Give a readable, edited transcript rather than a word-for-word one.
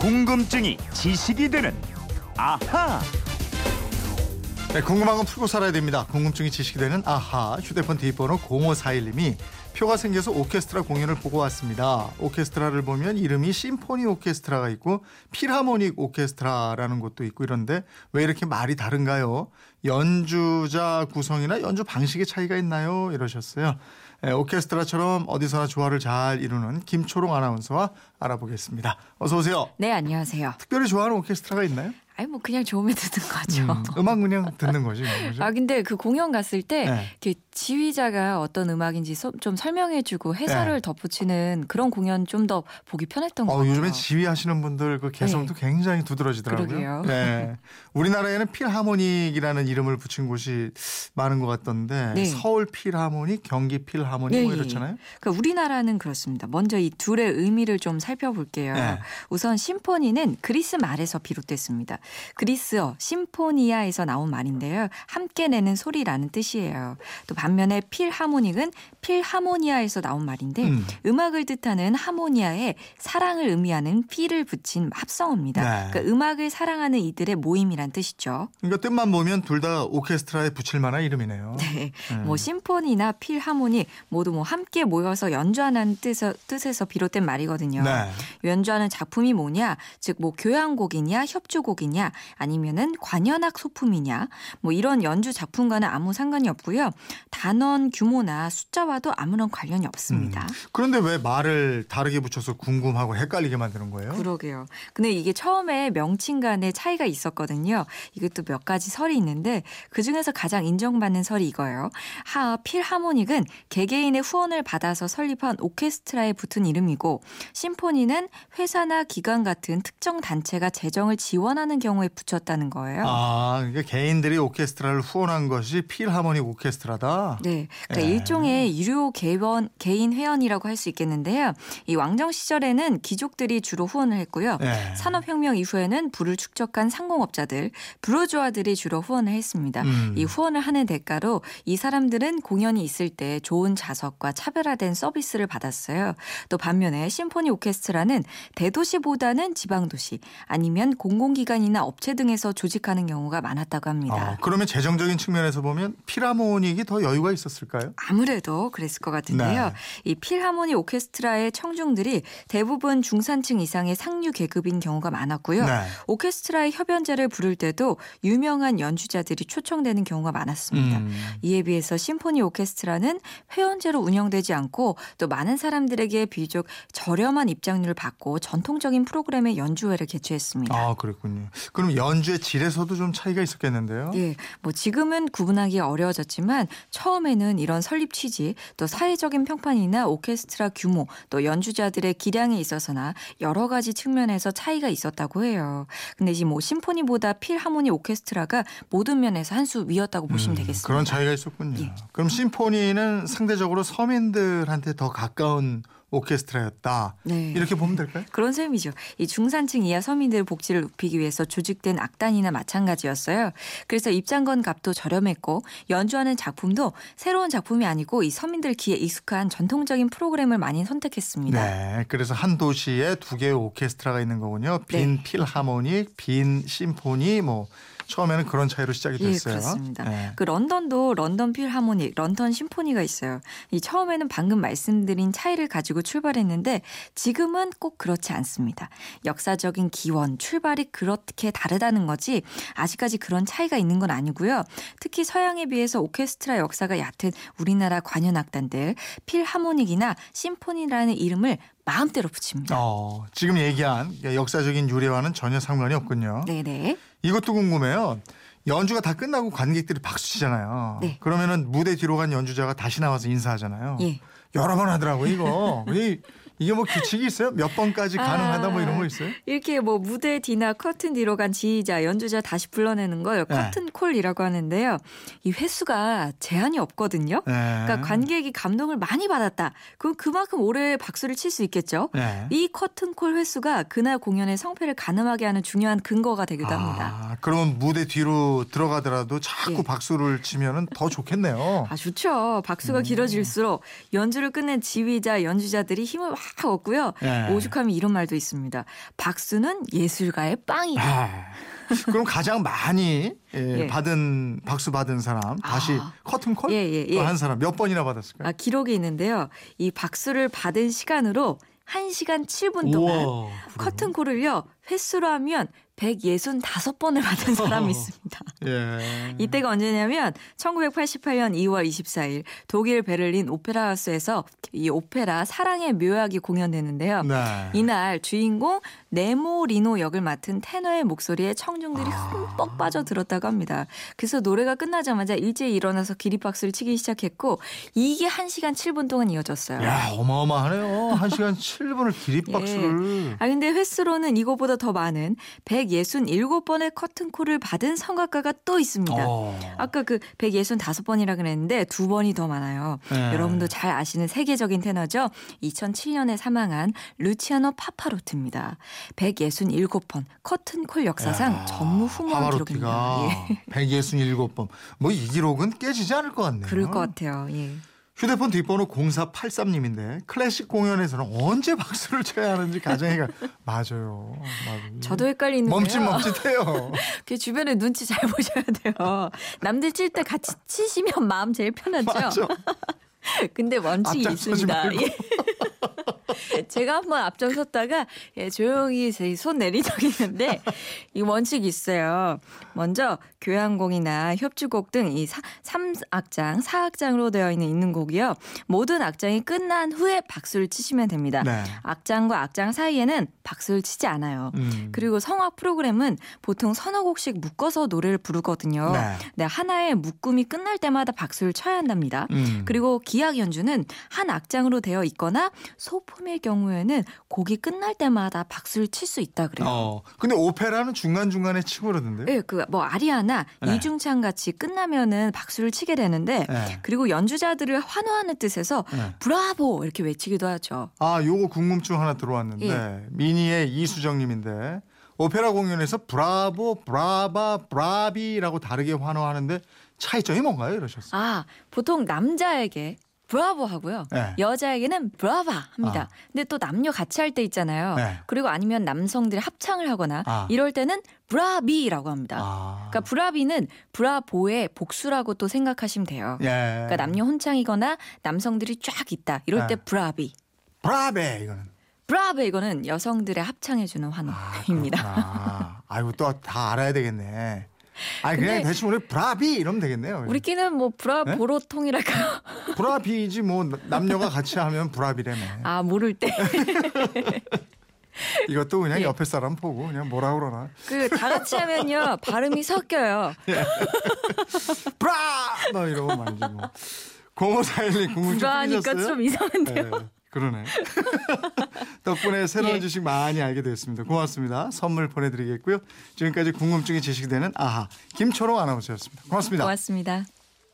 궁금증이 지식이 되는 아하. 네, 궁금한 건 풀고 살아야 됩니다. 궁금증이 지식이 되는 아하. 휴대폰 뒷번호 0541님이 표가 생겨서 오케스트라 공연을 보고 왔습니다. 오케스트라를 보면 이름이 심포니 오케스트라가 있고 필하모닉 오케스트라라는 곳도 있고 이런데 왜 이렇게 말이 다른가요? 연주자 구성이나 연주 방식의 차이가 있나요? 이러셨어요. 네, 오케스트라처럼 어디서나 조화를 잘 이루는 김초롱 아나운서와 알아보겠습니다. 어서 오세요. 네, 안녕하세요. 특별히 좋아하는 오케스트라가 있나요? 아니 뭐 그냥 좋으면 듣는 거죠. 음악 그냥 듣는 거지. 그죠? 아 근데 그 공연 갔을 때 네. 이렇게 지휘자가 어떤 음악인지 좀 설명해주고 해설을 네. 덧붙이는 그런 공연 좀 더 보기 편했던 것 같아요. 요즘에 지휘하시는 분들 그 개성도 네. 굉장히 두드러지더라고요. 그러게요. 네. 우리나라에는 필하모닉이라는 이름을 붙인 곳이 많은 것 같던데 네. 서울 필하모닉, 경기 필하모닉 네. 뭐 이렇잖아요. 그러니까 우리나라는 그렇습니다. 먼저 이 둘의 의미를 좀 살펴볼게요. 네. 우선 심포니는 그리스 말에서 비롯됐습니다. 그리스어 심포니아에서 나온 말인데요. 함께 내는 소리라는 뜻이에요. 또 반면에 필하모닉은 필하모니아에서 나온 말인데 음악을 뜻하는 하모니아에 사랑을 의미하는 필을 붙인 합성어입니다. 네. 그러니까 음악을 사랑하는 이들의 모임이란 뜻이죠. 그러니까 뜻만 보면 둘 다 오케스트라에 붙일 만한 이름이네요. 네. 뭐 심포니나 필하모닉 모두 뭐 함께 모여서 연주하는 뜻에서 비롯된 말이거든요. 네. 연주하는 작품이 뭐냐, 즉 뭐 교향곡이냐, 협주곡이냐, 아니면은 관현악 소품이냐 뭐 이런 연주 작품과는 아무 상관이 없고요. 단원 규모나 숫자와도 아무런 관련이 없습니다. 그런데 왜 말을 다르게 붙여서 궁금하고 헷갈리게 만드는 거예요? 그러게요. 근데 이게 처음에 명칭 간의 차이가 있었거든요. 이것도 몇 가지 설이 있는데 그중에서 가장 인정받는 설이 이거예요. 필하모닉은 개개인의 후원을 받아서 설립한 오케스트라에 붙은 이름이고 심포니는 회사나 기관 같은 특정 단체가 재정을 지원하는 경우에 붙였다는 거예요. 그러니까 개인들이 오케스트라를 후원한 것이 필하모닉 오케스트라다. 네, 그러니까 일종의 유료 개인 회원이라고 할 수 있겠는데요. 이 왕정 시절에는 귀족들이 주로 후원을 했고요. 산업혁명 이후에는 부를 축적한 상공업자들, 부르주아들이 주로 후원을 했습니다. 이 후원을 하는 대가로 이 사람들은 공연이 있을 때 좋은 좌석과 차별화된 서비스를 받았어요. 또 반면에 심포니 오케스트라는 대도시보다는 지방도시 아니면 공공기관이나 업체 등에서 조직하는 경우가 많았다고 합니다. 그러면 재정적인 측면에서 보면 필하모닉이 더 여유가 있었을까요? 아무래도 그랬을 것 같은데요. 네. 이 필하모닉 오케스트라의 청중들이 대부분 중산층 이상의 상류 계급인 경우가 많았고요. 네. 오케스트라의 협연제를 부를 때도 유명한 연주자들이 초청되는 경우가 많았습니다. 이에 비해서 심포니 오케스트라는 회원제로 운영되지 않고 또 많은 사람들에게 비교적 저렴한 입장료를 받고 전통적인 프로그램의 연주회를 개최했습니다. 그랬군요. 그럼 연주의 질에서도 좀 차이가 있었겠는데요. 예, 뭐 지금은 구분하기 어려워졌지만 처음에는 이런 설립 취지, 또 사회적인 평판이나 오케스트라 규모, 또 연주자들의 기량에 있어서나 여러 가지 측면에서 차이가 있었다고 해요. 근데 지금 뭐 심포니보다 필하모닉 오케스트라가 모든 면에서 한 수 위였다고 보시면 되겠습니다. 그런 차이가 있었군요. 예. 그럼 심포니는 상대적으로 서민들한테 더 가까운 오케스트라였다. 네. 이렇게 보면 될까요? 그런 셈이죠. 이 중산층 이하 서민들 복지를 높이기 위해서 조직된 악단이나 마찬가지였어요. 그래서 입장권 값도 저렴했고 연주하는 작품도 새로운 작품이 아니고 이 서민들 귀에 익숙한 전통적인 프로그램을 많이 선택했습니다. 네, 그래서 한 도시에 두 개의 오케스트라가 있는 거군요. 빈 네. 필하모닉, 빈 심포니 뭐. 처음에는 그런 차이로 시작이 됐어요. 예, 그렇습니다. 네. 그 런던도 런던 필하모닉, 런던 심포니가 있어요. 이 처음에는 방금 말씀드린 차이를 가지고 출발했는데 지금은 꼭 그렇지 않습니다. 역사적인 기원, 출발이 그렇게 다르다는 거지 아직까지 그런 차이가 있는 건 아니고요. 특히 서양에 비해서 오케스트라 역사가 얕은 우리나라 관현악단들 필하모닉이나 심포니라는 이름을 마음대로 붙입니다. 지금 얘기한 역사적인 유래와는 전혀 상관이 없군요. 네네. 이것도 궁금해요. 연주가 다 끝나고 관객들이 박수치잖아요. 네. 그러면은 무대 뒤로 간 연주자가 다시 나와서 인사하잖아요. 예. 여러 번 하더라고 이거. 이게 뭐 규칙이 있어요? 몇 번까지 가능하다 뭐 이런 거 있어요? 이렇게 뭐 무대 뒤나 커튼 뒤로 간 지휘자, 연주자 다시 불러내는 걸 커튼콜이라고 하는데요. 이 횟수가 제한이 없거든요. 그러니까 관객이 감동을 많이 받았다. 그럼 그만큼 오래 박수를 칠 수 있겠죠. 이 커튼콜 횟수가 그날 공연의 성패를 가늠하게 하는 중요한 근거가 되기도 합니다. 그러면 무대 뒤로 들어가더라도 자꾸 박수를 치면은 더 좋겠네요. 좋죠. 박수가 길어질수록 연주를 끝낸 지휘자, 연주자들이 힘을 확 다 얻고요. 네. 오죽하면 이런 말도 있습니다. 박수는 예술가의 빵이다. 아, 그럼 가장 많이 예, 예. 받은 박수 받은 사람 다시 커튼콜 한 사람 몇 번이나 받았을까요? 아, 기록이 있는데요. 이 박수를 받은 시간으로 1시간 7분 동안 우와, 커튼콜을요. 횟수로 하면 165번을 받은 사람이 있습니다. 예. 이때가 언제냐면 1988년 2월 24일 독일 베를린 오페라하우스에서 이 오페라 사랑의 묘약이 공연되는데요. 네. 이날 주인공 네모리노 역을 맡은 테너의 목소리에 청중들이 흠뻑 빠져들었다고 합니다. 그래서 노래가 끝나자마자 일제히 일어나서 기립박수를 치기 시작했고 이게 1시간 7분 동안 이어졌어요. 야, 어마어마하네요. 1시간 7분을 기립박수를. 예. 아, 근데 횟수로는 이거보다 더 많은 167번의 커튼콜을 받은 성악가가 또 있습니다. 아까 그 165번이라 그랬는데 두 번이 더 많아요. 네. 여러분도 잘 아시는 세계적인 테너죠. 2007년에 사망한 루치아노 파파로티입니다. 167번 커튼콜 역사상 전무후무한 기록입니다. 예. 167번. 뭐 이 기록은 깨지지 않을 것 같네요. 그럴 것 같아요. 예. 휴대폰 뒷번호 0483님인데 클래식 공연에서는 언제 박수를 쳐야 하는지 가장 맞아요. 맞아요. 저도 헷갈리는데요. 멈칫멈칫해요. 그 주변에 눈치 잘 보셔야 돼요. 남들 칠 때 같이 치시면 마음 제일 편하죠. 맞죠. 근데 원칙이 있습니다. 제가 한번 앞장섰다가 조용히 제 손 내리적이는데 이 원칙이 있어요. 먼저 교향곡이나 협주곡 등 이 3악장, 4악장으로 되어 있는 곡이요. 모든 악장이 끝난 후에 박수를 치시면 됩니다. 네. 악장과 악장 사이에는 박수를 치지 않아요. 그리고 성악 프로그램은 보통 서너 곡씩 묶어서 노래를 부르거든요. 네. 네, 하나의 묶음이 끝날 때마다 박수를 쳐야 한답니다. 그리고 기악 연주는 한 악장으로 되어 있거나 소품의 경우에는 곡이 끝날 때마다 박수를 칠 수 있다 그래요. 근데 오페라는 중간중간에 치고 그러던데요? 네, 그 뭐 아리아나 네. 이중창 같이 끝나면은 박수를 치게 되는데 네. 그리고 연주자들을 환호하는 뜻에서 네. 브라보 이렇게 외치기도 하죠. 아, 요거 궁금증 하나 들어왔는데 예. 미니의 이수정님인데 오페라 공연에서 브라보, 브라바, 브라비라고 다르게 환호하는데 차이점이 뭔가요? 이러셨어요. 아, 보통 남자에게 브라보 하고요. 네. 여자에게는 브라바 합니다. 근데 또 남녀 같이 할 때 있잖아요. 네. 그리고 아니면 남성들이 합창을 하거나 이럴 때는 브라비라고 합니다. 그러니까 브라비는 브라보의 복수라고 또 생각하시면 돼요. 예. 그러니까 남녀 혼창이거나 남성들이 쫙 있다. 이럴 때 브라비. 브라베 이거는. 브라베 이거는 여성들의 합창해주는 환호입니다. 아이고 또 다 알아야 되겠네. 아니 그냥 대충 우리 브라비 이러면 되겠네요. 우리끼는 뭐 브라보로 네? 통일할까요? 브라비지 뭐 남녀가 같이 하면 브라비래며. 아 모를 때. 이것도 그냥 예. 옆에 사람 보고 그냥 뭐라 그러나. 그 다 같이 하면요 발음이 섞여요. 예. 브라 막 이러고 말이지 뭐. 0541님 궁금증 브라니까 좀 이상한데요. 예. 그러네. 덕분에 새로운 예. 지식 많이 알게 됐습니다. 고맙습니다. 선물 보내드리겠고요. 지금까지 궁금증이 제시되는 아하 김초롱 아나운서였습니다. 고맙습니다. 고맙습니다.